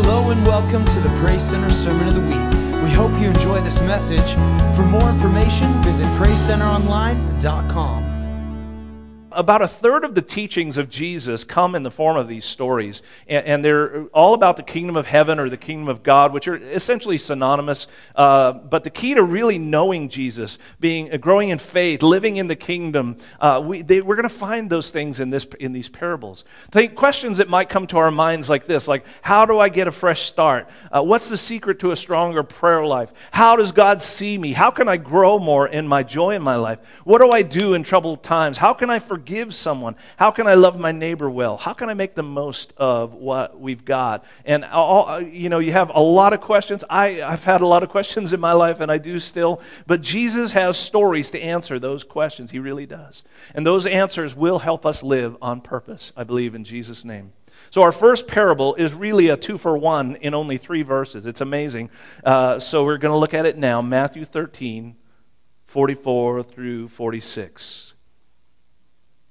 Hello and welcome to the Praise Center Sermon of the Week. We hope you enjoy this message. For more information, visit PrayCenterOnline.com. About a third of the teachings of Jesus come in the form of these stories, and they're all about the kingdom of heaven or the kingdom of God, which are essentially synonymous, but the key to really knowing Jesus, growing in faith, living in the kingdom, we're going to find those things in these parables. Think questions that might come to our minds like this, like, how do I get a fresh start? What's the secret to a stronger prayer life? How does God see me? How can I grow more in my joy in my life? What do I do in troubled times? How can I forgive someone? How can I love my neighbor well? How can I make the most of what we've got? And you have a lot of questions. I've had a lot of questions in my life, and I do still, but Jesus has stories to answer those questions. He really does. And those answers will help us live on purpose, I believe, in Jesus' name. So our first parable is really a 2-for-1 in only 3 verses. It's amazing. So we're going to look at it now, Matthew 13, 44 through 46.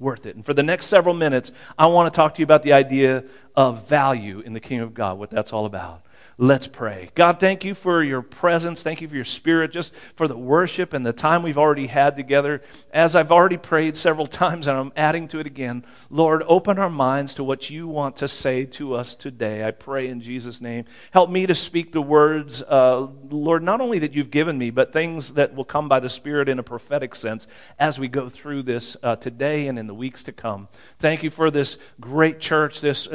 Worth it. And for the next several minutes, I want to talk to you about the idea of value in the kingdom of God, what that's all about. Let's pray. God, thank you for your presence. Thank you for your spirit, just for the worship and the time we've already had together. As I've already prayed several times, and I'm adding to it again, Lord, open our minds to what you want to say to us today. I pray in Jesus' name. Help me to speak the words, Lord, not only that you've given me, but things that will come by the Spirit in a prophetic sense as we go through this today and in the weeks to come. Thank you for this great church, this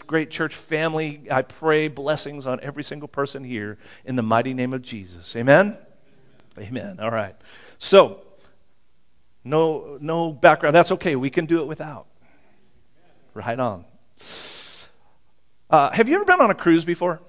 great church family. I pray blessings on every single person here in the mighty name of Jesus. Amen? Amen. All right. So, no background. That's okay. We can do it without. Right on. Have you ever been on a cruise before?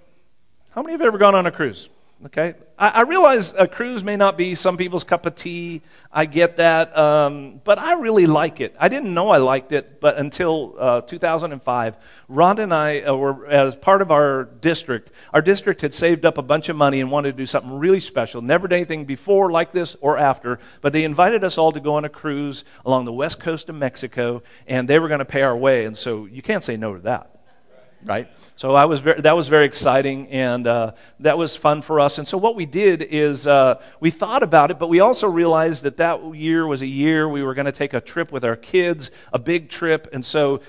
How many have ever gone on a cruise? Okay. I realize a cruise may not be some people's cup of tea. I get that. But I really like it. I didn't know I liked it, but until 2005, Rhonda and I were, as part of our district had saved up a bunch of money and wanted to do something really special. Never did anything before like this or after, but they invited us all to go on a cruise along the west coast of Mexico, and they were going to pay our way, and so you can't say no to that. Right? So that was very exciting, and that was fun for us. And so what we did is we thought about it, but we also realized that year was a year we were going to take a trip with our kids, a big trip. And so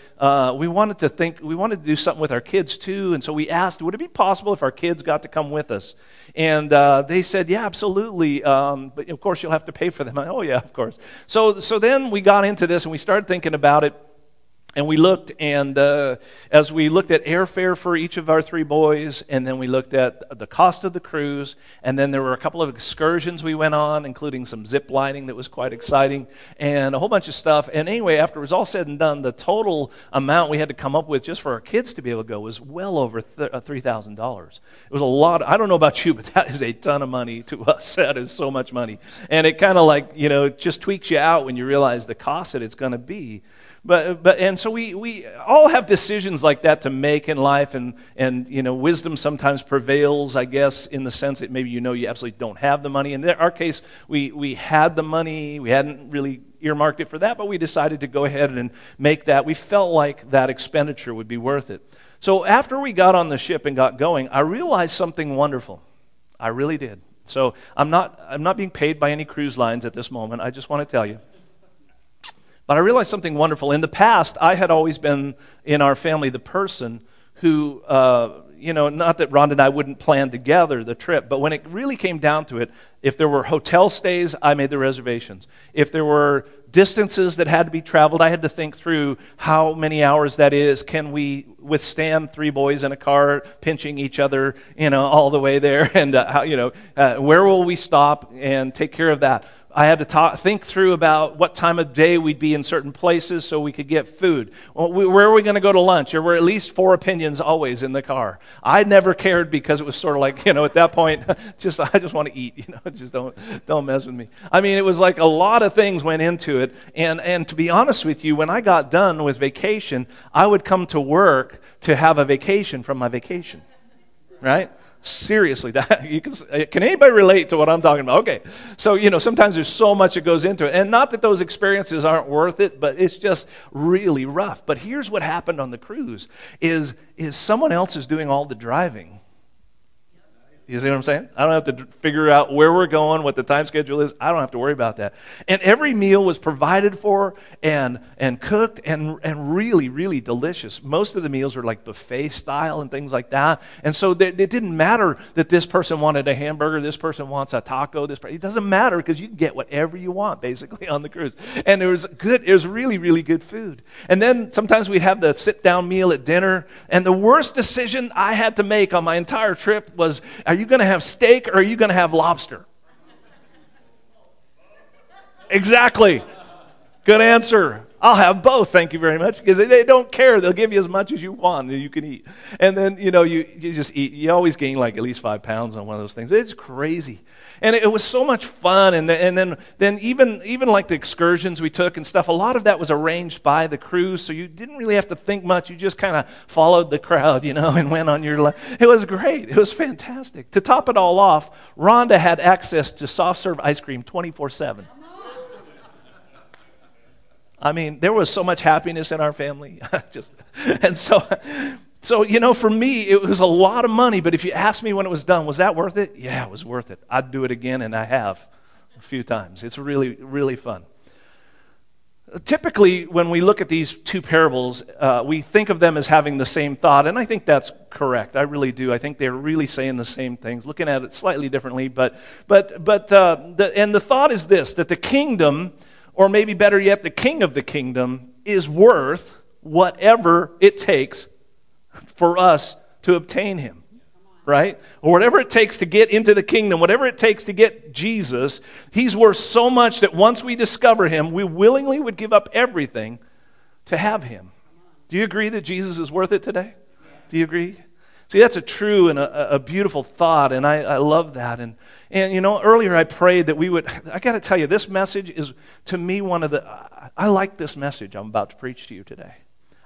we wanted to do something with our kids too. And so we asked, would it be possible if our kids got to come with us? And they said, yeah, absolutely. But of course, you'll have to pay for them. Oh yeah, of course. So then we got into this and we started thinking about it. And we looked, and as we looked at airfare for each of our 3 boys, and then we looked at the cost of the cruise, and then there were a couple of excursions we went on, including some zip lining that was quite exciting, and a whole bunch of stuff. And anyway, after it was all said and done, the total amount we had to come up with just for our kids to be able to go was well over $3,000. It was a lot. I don't know about you, but that is a ton of money to us. That is so much money. And it kind of just tweaks you out when you realize the cost that it's going to be. So we all have decisions like that to make in life, and wisdom sometimes prevails, I guess, in the sense that maybe you absolutely don't have the money. In our case, we had the money. We hadn't really earmarked it for that, but we decided to go ahead and make that. We felt like that expenditure would be worth it. So after we got on the ship and got going, I realized something wonderful. I really did. So I'm not being paid by any cruise lines at this moment. I just want to tell you. But I realized something wonderful. In the past, I had always been in our family the person who, not that Rhonda and I wouldn't plan together the trip, but when it really came down to it, if there were hotel stays, I made the reservations. If there were distances that had to be traveled, I had to think through how many hours that is. Can we withstand 3 boys in a car pinching each other, all the way there? And where will we stop and take care of that? I had to think through about what time of day we'd be in certain places so we could get food. Where are we going to go to lunch? There were at least four opinions always in the car. I never cared because it was sort of like, at that point, I just want to eat, just don't mess with me. I mean, it was like a lot of things went into it. And to be honest with you, when I got done with vacation, I would come to work to have a vacation from my vacation, right? Seriously, can anybody relate to what I'm talking about? Okay, so sometimes there's so much that goes into it, and not that those experiences aren't worth it, but it's just really rough. But here's what happened on the cruise: is someone else is doing all the driving. You see what I'm saying? I don't have to figure out where we're going, what the time schedule is. I don't have to worry about that. And every meal was provided for and cooked and really, really delicious. Most of the meals were like buffet style and things like that. And so it didn't matter that this person wanted a hamburger, this person wants a taco. It doesn't matter because you can get whatever you want basically on the cruise. And it was really, really good food. And then sometimes we'd have the sit-down meal at dinner. And the worst decision I had to make on my entire trip was, are you going to have steak or are you going to have lobster? Exactly. Good answer. I'll have both, thank you very much, because they don't care. They'll give you as much as you want and you can eat. And then, you just eat. You always gain like at least 5 pounds on one of those things. It's crazy. And it was so much fun. And then even like the excursions we took and stuff, a lot of that was arranged by the crew, so you didn't really have to think much. You just kind of followed the crowd, and went on your life. It was great. It was fantastic. To top it all off, Rhonda had access to soft-serve ice cream 24/7. I mean, there was so much happiness in our family. For me, it was a lot of money. But if you ask me when it was done, was that worth it? Yeah, it was worth it. I'd do it again, and I have a few times. It's really, really fun. Typically, when we look at these two parables, we think of them as having the same thought, and I think that's correct. I really do. I think they're really saying the same things, looking at it slightly differently. But the thought is this, that the kingdom, or maybe better yet, the king of the kingdom, is worth whatever it takes for us to obtain him, right? Or whatever it takes to get into the kingdom, whatever it takes to get Jesus, he's worth so much that once we discover him, we willingly would give up everything to have him. Do you agree that Jesus is worth it today? Do you agree? See, that's a true and a beautiful thought, and I love that. And earlier I prayed that we would, I got to tell you, this message is, to me, I like this message I'm about to preach to you today.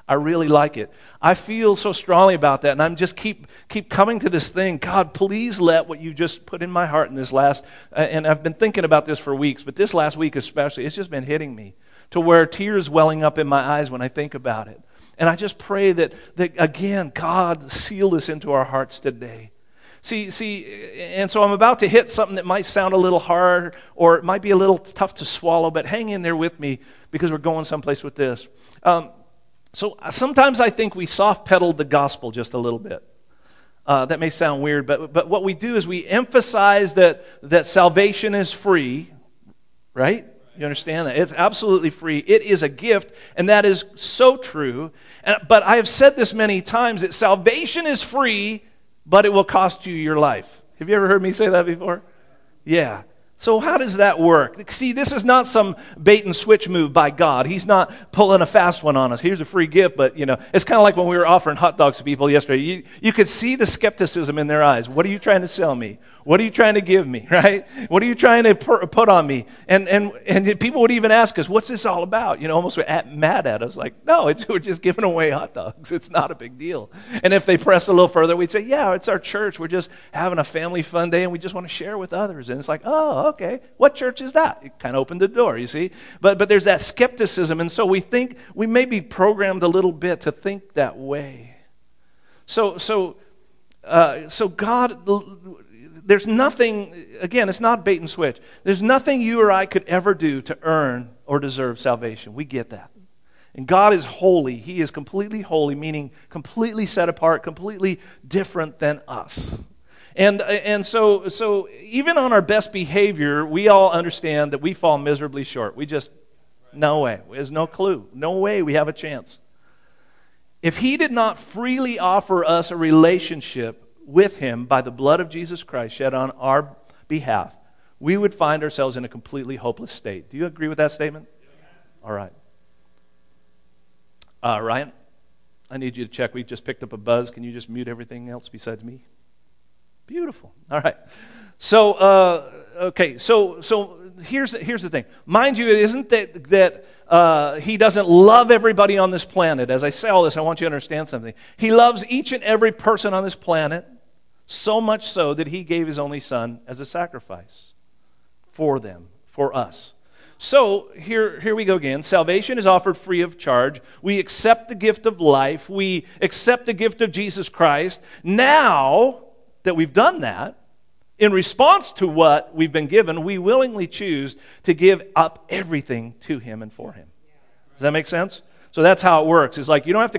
I really like it. I feel so strongly about that, and I'm just keep coming to this thing. God, please let what you just put in my heart in this last, and I've been thinking about this for weeks, but this last week especially, it's just been hitting me to where tears welling up in my eyes when I think about it. And I just pray that again, God, seal this into our hearts today. See, and so I'm about to hit something that might sound a little hard or it might be a little tough to swallow, but hang in there with me because we're going someplace with this. So sometimes I think we soft-pedaled the gospel just a little bit. That may sound weird, but what we do is we emphasize that salvation is free, right? You understand that? It's absolutely free. It is a gift, and that is so true. But I have said this many times, that salvation is free, but it will cost you your life. Have you ever heard me say that before? Yeah. So how does that work? See, this is not some bait-and-switch move by God. He's not pulling a fast one on us. Here's a free gift, but, it's kind of like when we were offering hot dogs to people yesterday. You could see the skepticism in their eyes. What are you trying to sell me? What are you trying to give me, right? What are you trying to put on me? And people would even ask us, what's this all about? Almost mad at us, like, no, we're just giving away hot dogs. It's not a big deal. And if they pressed a little further, we'd say, yeah, it's our church. We're just having a family fun day, and we just want to share with others. And it's like, oh, okay, what church is that? It kind of opened the door, you see? But there's that skepticism, and so we think we may be programmed a little bit to think that way. So God, there's nothing, again, it's not bait and switch. There's nothing you or I could ever do to earn or deserve salvation. We get that. And God is holy. He is completely holy, meaning completely set apart, completely different than us. And so even on our best behavior, we all understand that we fall miserably short. We just, no way. There's no clue. No way we have a chance. If he did not freely offer us a relationship with him by the blood of Jesus Christ shed on our behalf, we would find ourselves in a completely hopeless state. Do you agree with that statement? All right. Ryan, I need you to check. We just picked up a buzz. Can you just mute everything else besides me? Beautiful. All right. So, okay. So here's the thing. Mind you, it isn't that he doesn't love everybody on this planet. As I say all this, I want you to understand something. He loves each and every person on this planet, so much so that he gave his only son as a sacrifice for them, for us. So here we go again. Salvation is offered free of charge. We accept the gift of life. We accept the gift of Jesus Christ. Now that we've done that, in response to what we've been given, we willingly choose to give up everything to him and for him. Does that make sense? So that's how it works. It's like you don't have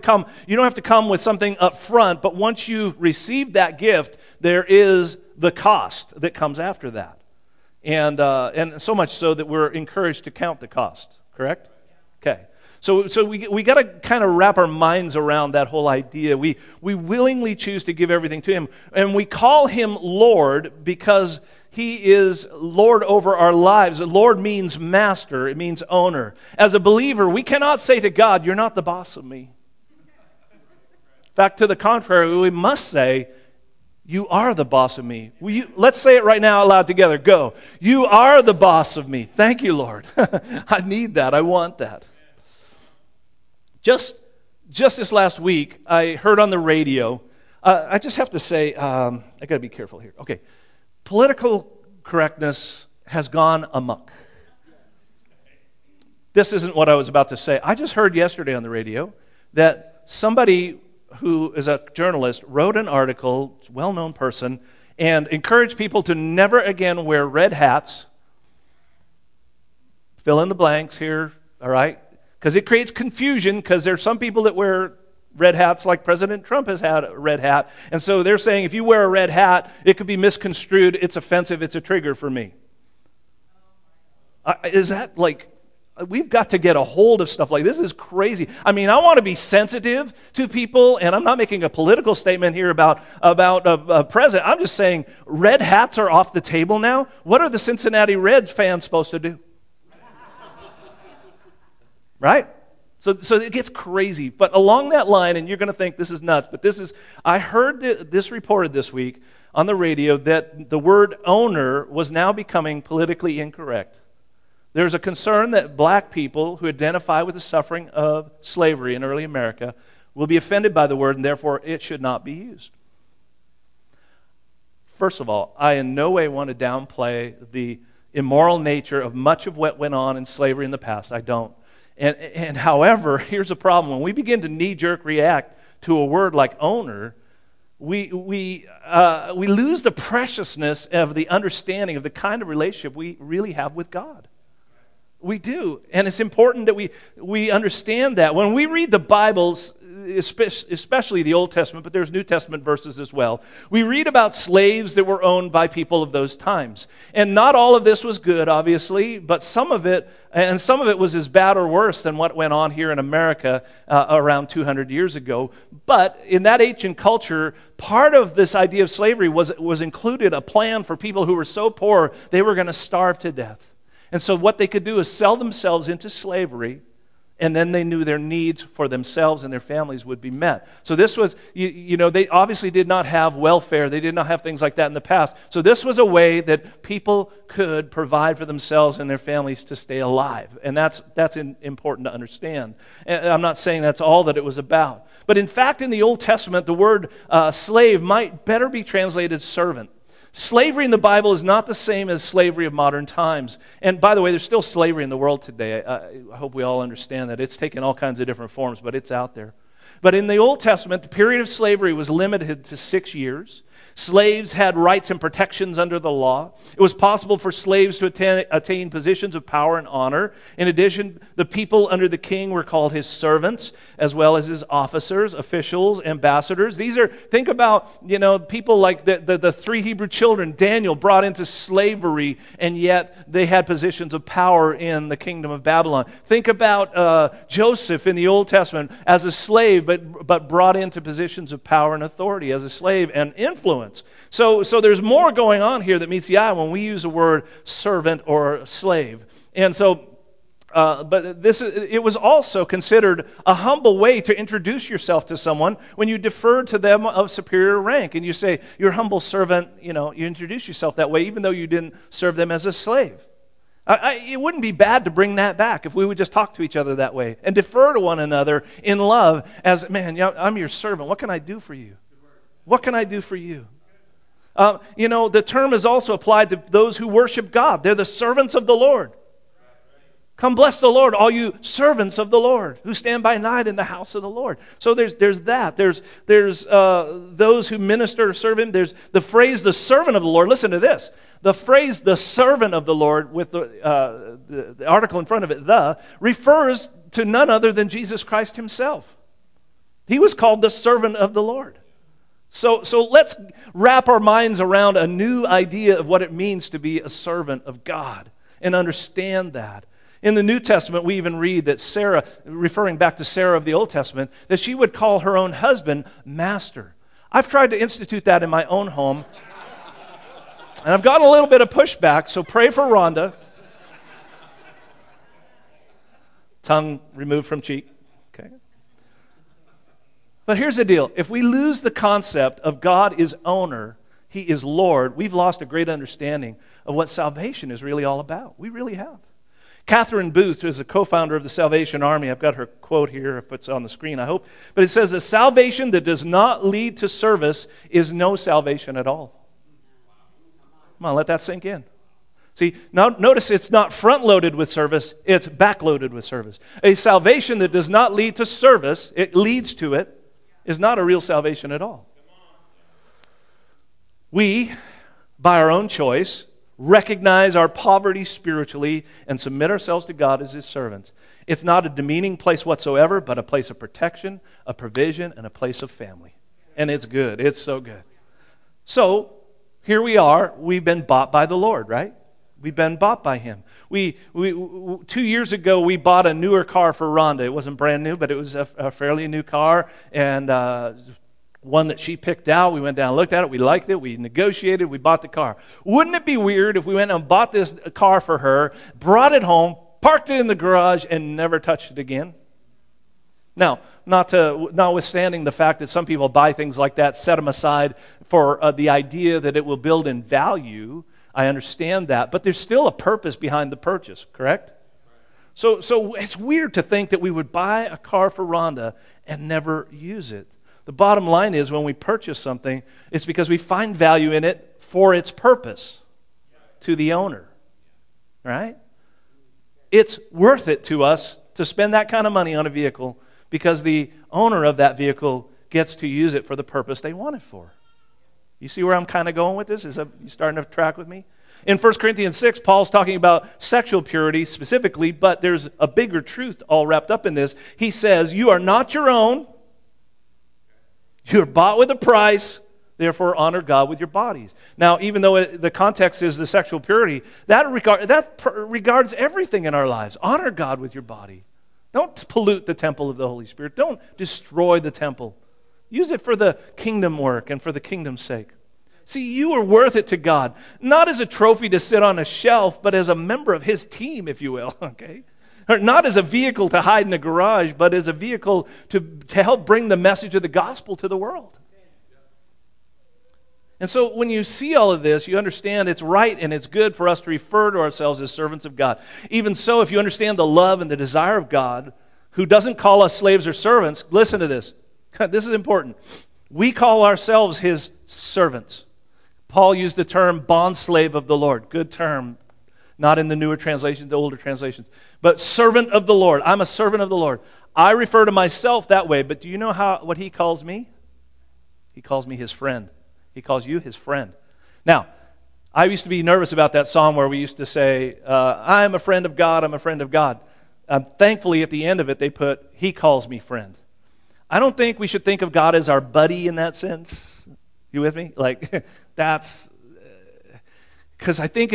to come with something up front, but once you've received that gift, there is the cost that comes after that. And so much so that we're encouraged to count the cost, correct? Okay. So we got to kind of wrap our minds around that whole idea. We willingly choose to give everything to him, and we call him Lord because he is Lord over our lives. Lord means master. It means owner. As a believer, we cannot say to God, "You're not the boss of me." In fact, to the contrary, we must say, "You are the boss of me." Let's say it right now out loud together. Go. You are the boss of me. Thank you, Lord. I need that. I want that. Just this last week, I heard on the radio, I just have to say, I got to be careful here. Okay, political correctness has gone amok. This isn't what I was about to say. I just heard yesterday on the radio that somebody who is a journalist wrote an article, well-known person, and encouraged people to never again wear red hats. Fill in the blanks here, all right? Because it creates confusion, because there's some people that wear red hats, like President Trump has had a red hat. And so they're saying, if you wear a red hat, it could be misconstrued, it's offensive, it's a trigger for me. Is that like, we've got to get a hold of stuff like this. This is crazy. I mean, I want to be sensitive to people, and I'm not making a political statement here about a president. I'm just saying red hats are off the table now. What are the Cincinnati Reds fans supposed to do? Right? So it gets crazy. But along that line, and you're going to think this is nuts, but I heard this reported this week on the radio that the word owner was now becoming politically incorrect. There's a concern that black people who identify with the suffering of slavery in early America will be offended by the word, and therefore it should not be used. First of all, I in no way want to downplay the immoral nature of much of what went on in slavery in the past. I don't. And however, here's the problem. When we begin to knee-jerk react to a word like owner, we lose the preciousness of the understanding of the kind of relationship we really have with God. We do. And it's important that we understand that. When we read the Bibles, especially the Old Testament, but there's New Testament verses as well, we read about slaves that were owned by people of those times. And not all of this was good, obviously, but some of it was as bad or worse than what went on here in America around 200 years ago. But in that ancient culture, part of this idea of slavery was included a plan for people who were so poor they were going to starve to death. And so what they could do is sell themselves into slavery, and then they knew their needs for themselves and their families would be met. So this was, they obviously did not have welfare. They did not have things like that in the past. So this was a way that people could provide for themselves and their families to stay alive. And that's important to understand. And I'm not saying that's all that it was about. But in fact, in the Old Testament, the word slave might better be translated servant. Slavery in the Bible is not the same as slavery of modern times. And by the way, there's still slavery in the world today. I hope we all understand that. It's taken all kinds of different forms, but it's out there. But in the Old Testament, the period of slavery was limited to 6 years. Slaves had rights and protections under the law. It was possible for slaves to attain positions of power and honor. In addition, the people under the king were called his servants, as well as his officers, officials, ambassadors. Think about, people like the three Hebrew children Daniel brought into slavery, and yet they had positions of power in the kingdom of Babylon. Think about Joseph in the Old Testament as a slave, but brought into positions of power and authority as a slave and influence. influence. So there's more going on here that meets the eye when we use the word servant or slave. And so, but it was also considered a humble way to introduce yourself to someone when you defer to them of superior rank and you say, your humble servant, you know, you introduce yourself that way even though you didn't serve them as a slave. It wouldn't be bad to bring that back if we would just talk to each other that way and defer to one another in love as, man, you know, I'm your servant. What can I do for you? What can I do for you? You know, the term is also applied to those who worship God. They're the servants of the Lord. Come bless the Lord, all you servants of the Lord who stand by night in the house of the Lord. So there's that. There's those who minister to serve him. There's the phrase, the servant of the Lord. Listen to this. The phrase, the servant of the Lord, with the article in front of it, the, refers to none other than Jesus Christ himself. He was called the servant of the Lord. So let's wrap our minds around a new idea of what it means to be a servant of God and understand that. In the New Testament, we even read that Sarah, referring back to Sarah of the Old Testament, that she would call her own husband master. I've tried to institute that in my own home, and I've gotten a little bit of pushback, so pray for Rhonda. Tongue removed from cheek. Okay. But here's the deal. If we lose the concept of God is owner, he is Lord, we've lost a great understanding of what salvation is really all about. We really have. Catherine Booth is a co-founder of the Salvation Army. I've got her quote here. If it's on the screen, I hope. But it says, a salvation that does not lead to service is no salvation at all. Come on, let that sink in. See, now notice it's not front-loaded with service, it's back-loaded with service. A salvation that does not lead to service, it leads to it, is not a real salvation at all. We, by our own choice, recognize our poverty spiritually and submit ourselves to God as his servants. It's not a demeaning place whatsoever, but a place of protection, a provision, and a place of family. And it's good. It's so good. So here we are. We've been bought by the Lord, right? We've been bought by him. We 2 years ago, we bought a newer car for Rhonda. It wasn't brand new, but it was a fairly new car, and one that she picked out. We went down and looked at it. We liked it. We negotiated. We bought the car. Wouldn't it be weird if we went and bought this car for her, brought it home, parked it in the garage, and never touched it again? Now, notwithstanding the fact that some people buy things like that, set them aside for the idea that it will build in value, I understand that. But there's still a purpose behind the purchase, correct? So it's weird to think that we would buy a car for Rhonda and never use it. The bottom line is when we purchase something, it's because we find value in it for its purpose to the owner, right? It's worth it to us to spend that kind of money on a vehicle because the owner of that vehicle gets to use it for the purpose they want it for. You see where I'm kind of going with this? You starting to track with me? In 1 Corinthians 6, Paul's talking about sexual purity specifically, but there's a bigger truth all wrapped up in this. He says, you are not your own. You're bought with a price, therefore honor God with your bodies. Now, even though the context is the sexual purity, that regards everything in our lives. Honor God with your body. Don't pollute the temple of the Holy Spirit. Don't destroy the temple. Use it for the kingdom work and for the kingdom's sake. See, you are worth it to God, not as a trophy to sit on a shelf, but as a member of his team, if you will, okay? Not as a vehicle to hide in the garage, but as a vehicle to help bring the message of the gospel to the world. And so when you see all of this, you understand it's right and it's good for us to refer to ourselves as servants of God. Even so, if you understand the love and the desire of God, who doesn't call us slaves or servants, listen to this. This is important. We call ourselves his servants. Paul used the term bondslave of the Lord. Good term. Not in the newer translations, the older translations. But servant of the Lord. I'm a servant of the Lord. I refer to myself that way, but do you know what he calls me? He calls me his friend. He calls you his friend. Now, I used to be nervous about that psalm where we used to say, I'm a friend of God, I'm a friend of God. Thankfully, at the end of it, they put, he calls me friend. I don't think we should think of God as our buddy in that sense. You with me? Like, that's... Because I think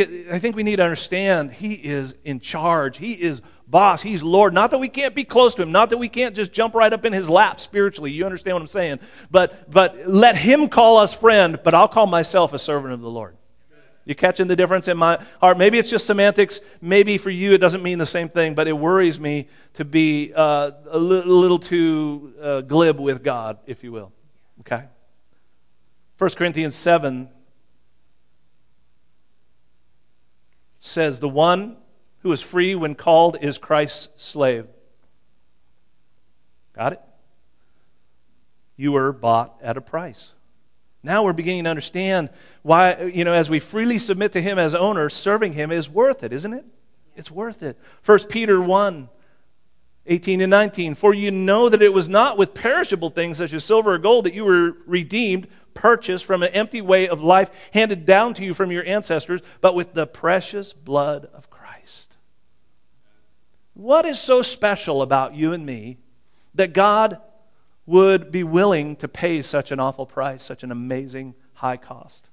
we need to understand He is in charge. He is boss. He's Lord. Not that we can't be close to Him. Not that we can't just jump right up in His lap spiritually. You understand what I'm saying? But let Him call us friend, but I'll call myself a servant of the Lord. You catching the difference in my heart? Maybe it's just semantics. Maybe for you it doesn't mean the same thing, but it worries me to be a little too glib with God, if you will. Okay? 1 Corinthians 7 says, the one who is free when called is Christ's slave. Got it? You were bought at a price. Now we're beginning to understand why, as we freely submit to Him as owner, serving Him is worth it, isn't it? It's worth it. 1 Peter 1, 18 and 19, for you know that it was not with perishable things such as silver or gold that you were redeemed, purchased from an empty way of life handed down to you from your ancestors, but with the precious blood of Christ. What is so special about you and me that God would be willing to pay such an awful price, such an amazing high cost?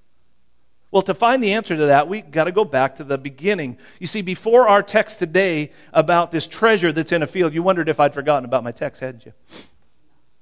Well, to find the answer to that, we've got to go back to the beginning. You see, before our text today about this treasure that's in a field, you wondered if I'd forgotten about my text, hadn't you?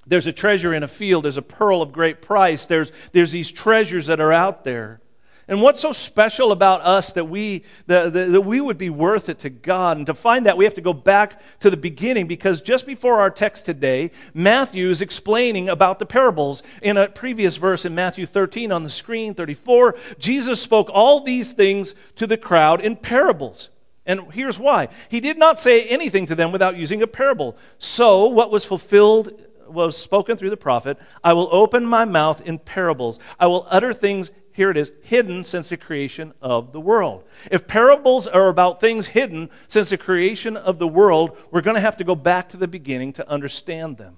There's a treasure in a field. There's a pearl of great price. There's these treasures that are out there. And what's so special about us that we would be worth it to God? And to find that, we have to go back to the beginning, because just before our text today, Matthew is explaining about the parables. In a previous verse in Matthew 13 on the screen, 34, Jesus spoke all these things to the crowd in parables. And here's why. He did not say anything to them without using a parable. So what was fulfilled was spoken through the prophet, I will open my mouth in parables. I will utter things, here it is, hidden since the creation of the world. If parables are about things hidden since the creation of the world, we're going to have to go back to the beginning to understand them.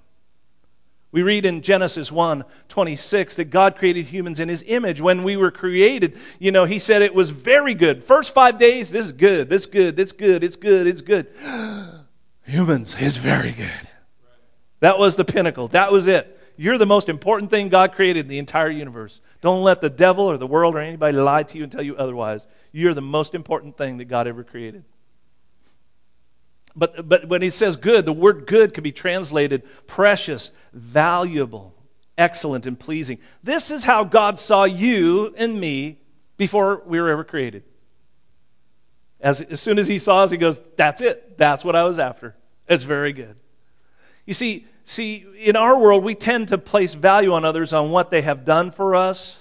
We read in Genesis 1:26 that God created humans in His image. When we were created, He said it was very good. First 5 days, this is good, this is good, this is good, it's good, it's good. Humans, it's very good. That was the pinnacle. That was it. You're the most important thing God created in the entire universe. Don't let the devil or the world or anybody lie to you and tell you otherwise. You're the most important thing that God ever created. But when He says good, the word good could be translated precious, valuable, excellent, and pleasing. This is how God saw you and me before we were ever created. As soon as He saw us, He goes, that's it. That's what I was after. It's very good. You see, in our world, we tend to place value on others on what they have done for us.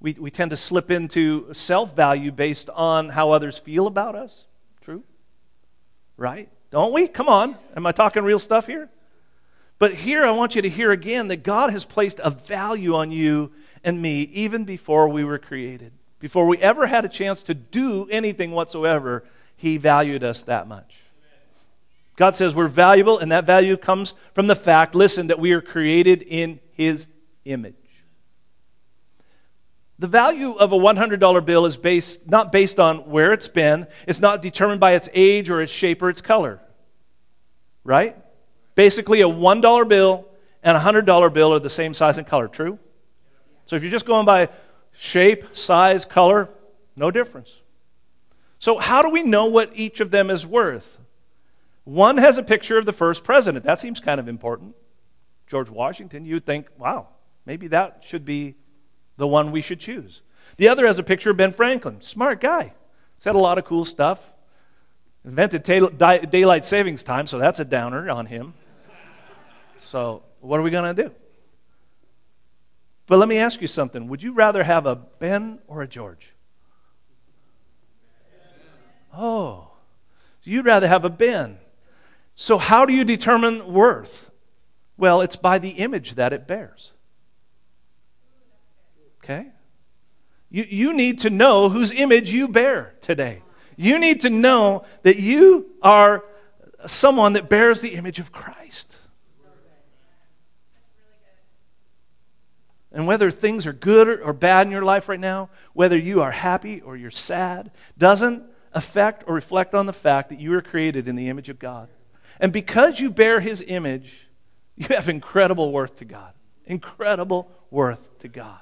We tend to slip into self-value based on how others feel about us. True? Right? Don't we? Come on. Am I talking real stuff here? But here I want you to hear again that God has placed a value on you and me even before we were created. Before we ever had a chance to do anything whatsoever, He valued us that much. God says we're valuable, and that value comes from the fact, listen, that we are created in His image. The value of a $100 bill is not based on where it's been. It's not determined by its age or its shape or its color. Right? Basically, a $1 bill and a $100 bill are the same size and color. True? So if you're just going by shape, size, color, no difference. So how do we know what each of them is worth? One has a picture of the first president. That seems kind of important. George Washington, you'd think, wow, maybe that should be the one we should choose. The other has a picture of Ben Franklin. Smart guy. Said a lot of cool stuff. Invented daylight savings time, so that's a downer on him. So what are we going to do? But let me ask you something. Would you rather have a Ben or a George? Oh, so you'd rather have a Ben. So how do you determine worth? Well, it's by the image that it bears. Okay? You need to know whose image you bear today. You need to know that you are someone that bears the image of Christ. And whether things are good or bad in your life right now, whether you are happy or you're sad, doesn't affect or reflect on the fact that you were created in the image of God. And because you bear His image, you have incredible worth to God. Incredible worth to God.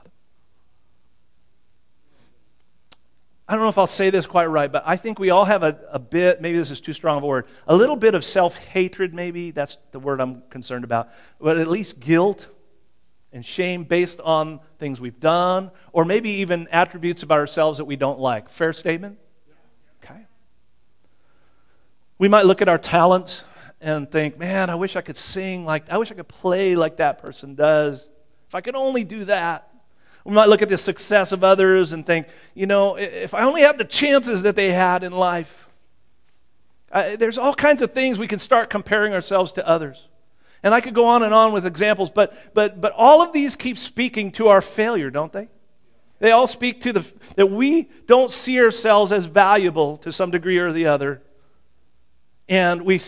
I don't know if I'll say this quite right, but I think we all have a bit, maybe this is too strong of a word, a little bit of self-hatred maybe, that's the word I'm concerned about, but at least guilt and shame based on things we've done, or maybe even attributes about ourselves that we don't like. Fair statement? Okay. We might look at our talents and think, man, I wish I could sing like, I wish I could play like that person does. If I could only do that. We might look at the success of others and think, you know, if I only had the chances that they had in life. There's all kinds of things we can start comparing ourselves to others. And I could go on and on with examples, but all of these keep speaking to our failure, don't they? They all speak to the that we don't see ourselves as valuable to some degree or the other. And we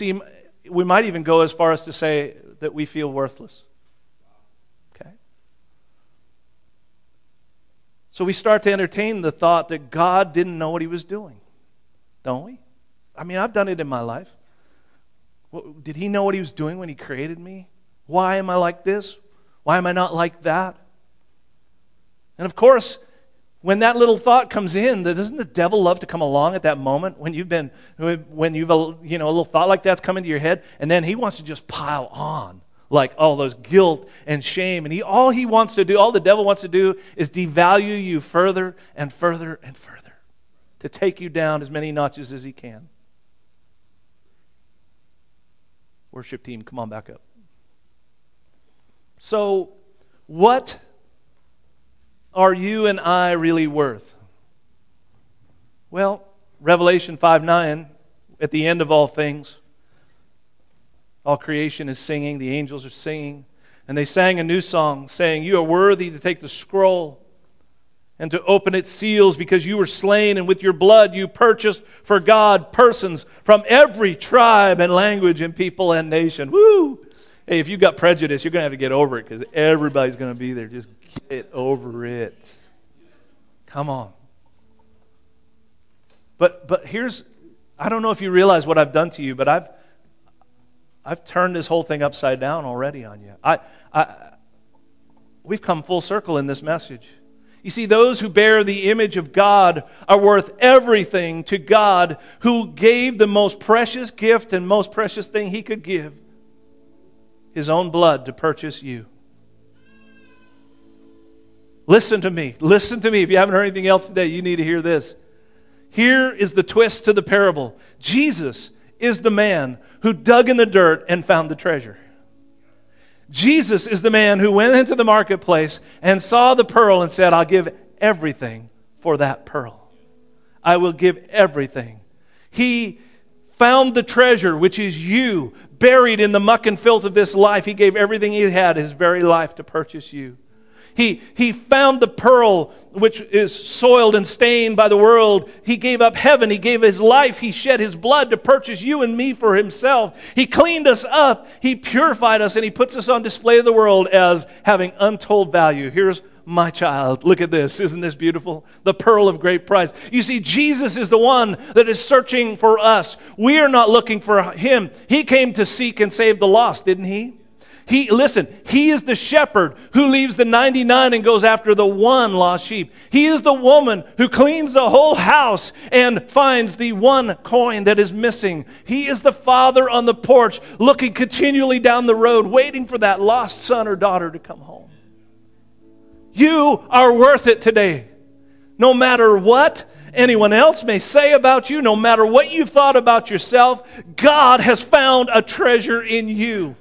might even go as far as to say that we feel worthless. So we start to entertain the thought that God didn't know what he was doing, don't we? I mean, I've done it in my life. Did he know what he was doing when he created me? Why am I like this? Why am I not like that? And of course, when that little thought comes in, doesn't the devil love to come along at that moment when a little thought like that's come into your head, and then he wants to just pile on. Like all those guilt and shame. And all the devil wants to do is devalue you further and further and further. To take you down as many notches as he can. Worship team, come on back up. So, what are you and I really worth? Well, Revelation 5:9, at the end of all things, all creation is singing, the angels are singing, and they sang a new song, saying, "You are worthy to take the scroll and to open its seals, because you were slain, and with your blood you purchased for God persons from every tribe and language and people and nation." Woo! Hey, if you've got prejudice, you're going to have to get over it, because everybody's going to be there. Just get over it. Come on. But here's, I don't know if you realize what I've done to you, but I've turned this whole thing upside down already on you. We've come full circle in this message. You see, those who bear the image of God are worth everything to God, who gave the most precious gift and most precious thing he could give, his own blood, to purchase you. Listen to me. Listen to me. If you haven't heard anything else today, you need to hear this. Here is the twist to the parable. Jesus is the man who dug in the dirt and found the treasure. Jesus is the man who went into the marketplace and saw the pearl and said, "I'll give everything for that pearl. I will give everything." He found the treasure, which is you, buried in the muck and filth of this life. He gave everything he had, his very life, to purchase you. He found the pearl, which is soiled and stained by the world. He gave up heaven. He gave his life. He shed his blood to purchase you and me for himself. He cleaned us up. He purified us, and he puts us on display to the world as having untold value. Here's my child. Look at this. Isn't this beautiful? The pearl of great price. You see, Jesus is the one that is searching for us. We are not looking for him. He came to seek and save the lost, didn't he? He is the shepherd who leaves the 99 and goes after the one lost sheep. He is the woman who cleans the whole house and finds the one coin that is missing. He is the father on the porch, looking continually down the road, waiting for that lost son or daughter to come home. You are worth it today. No matter what anyone else may say about you, no matter what you've thought about yourself, God has found a treasure in you.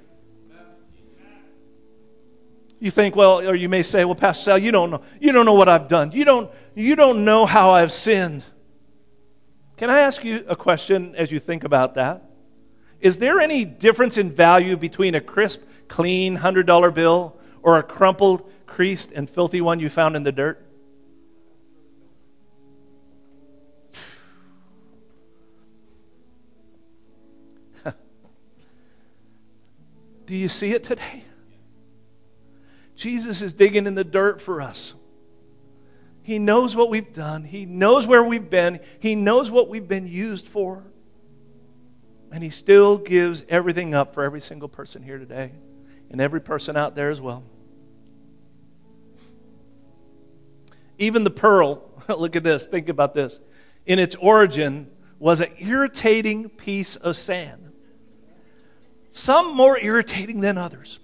You think, well, or you may say, "Well, Pastor Sal, you don't know what I've done. You don't know how I've sinned." Can I ask you a question as you think about that? Is there any difference in value between a crisp, clean $100 bill or a crumpled, creased, and filthy one you found in the dirt? Do you see it today? Jesus is digging in the dirt for us. He knows what we've done. He knows where we've been. He knows what we've been used for. And he still gives everything up for every single person here today and every person out there as well. Even the pearl Look at this. Think about this. In its origin was an irritating piece of sand. Some more irritating than others.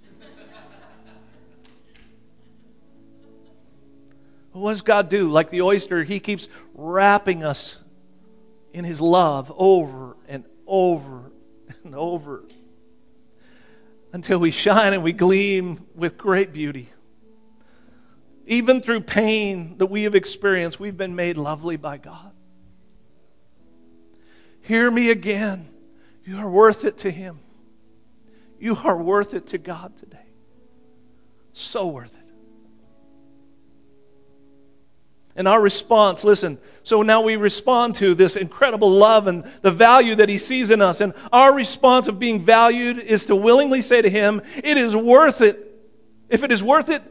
What does God do? Like the oyster, He keeps wrapping us in His love over and over and over until we shine and we gleam with great beauty. Even through pain that we have experienced, we've been made lovely by God. Hear me again. You are worth it to Him. You are worth it to God today. So worth it. And our response, listen, so now we respond to this incredible love and the value that He sees in us. And our response of being valued is to willingly say to Him, it is worth it. If it is worth it,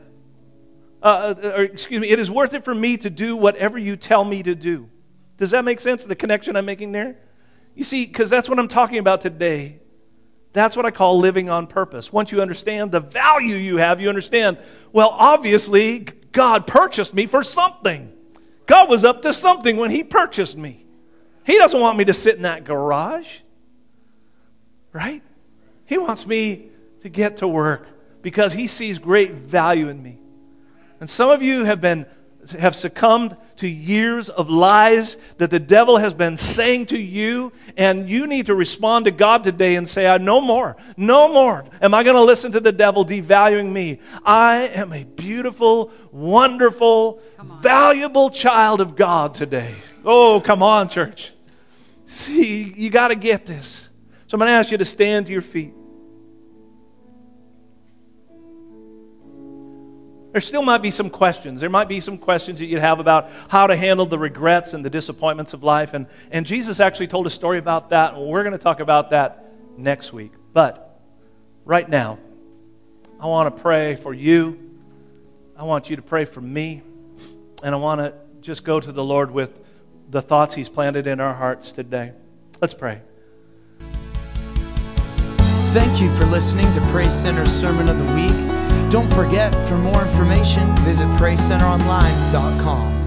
it is worth it for me to do whatever you tell me to do. Does that make sense, the connection I'm making there? You see, because that's what I'm talking about today. That's what I call living on purpose. Once you understand the value you have, you understand, well, obviously, God purchased me for something. God was up to something when He purchased me. He doesn't want me to sit in that garage, right? He wants me to get to work because He sees great value in me. And some of you have succumbed to years of lies that the devil has been saying to you, and you need to respond to God today and say, no more, no more am I going to listen to the devil devaluing me. I am a beautiful, wonderful, valuable child of God today. Oh, come on, church. See, you got to get this. So I'm going to ask you to stand to your feet. There still might be some questions. There might be some questions that you'd have about how to handle the regrets and the disappointments of life. And Jesus actually told a story about that, and we're going to talk about that next week. But right now, I want to pray for you. I want you to pray for me. And I want to just go to the Lord with the thoughts He's planted in our hearts today. Let's pray. Thank you for listening to Praise Center's Sermon of the Week. Don't forget, for more information, visit PrayCenterOnline.com.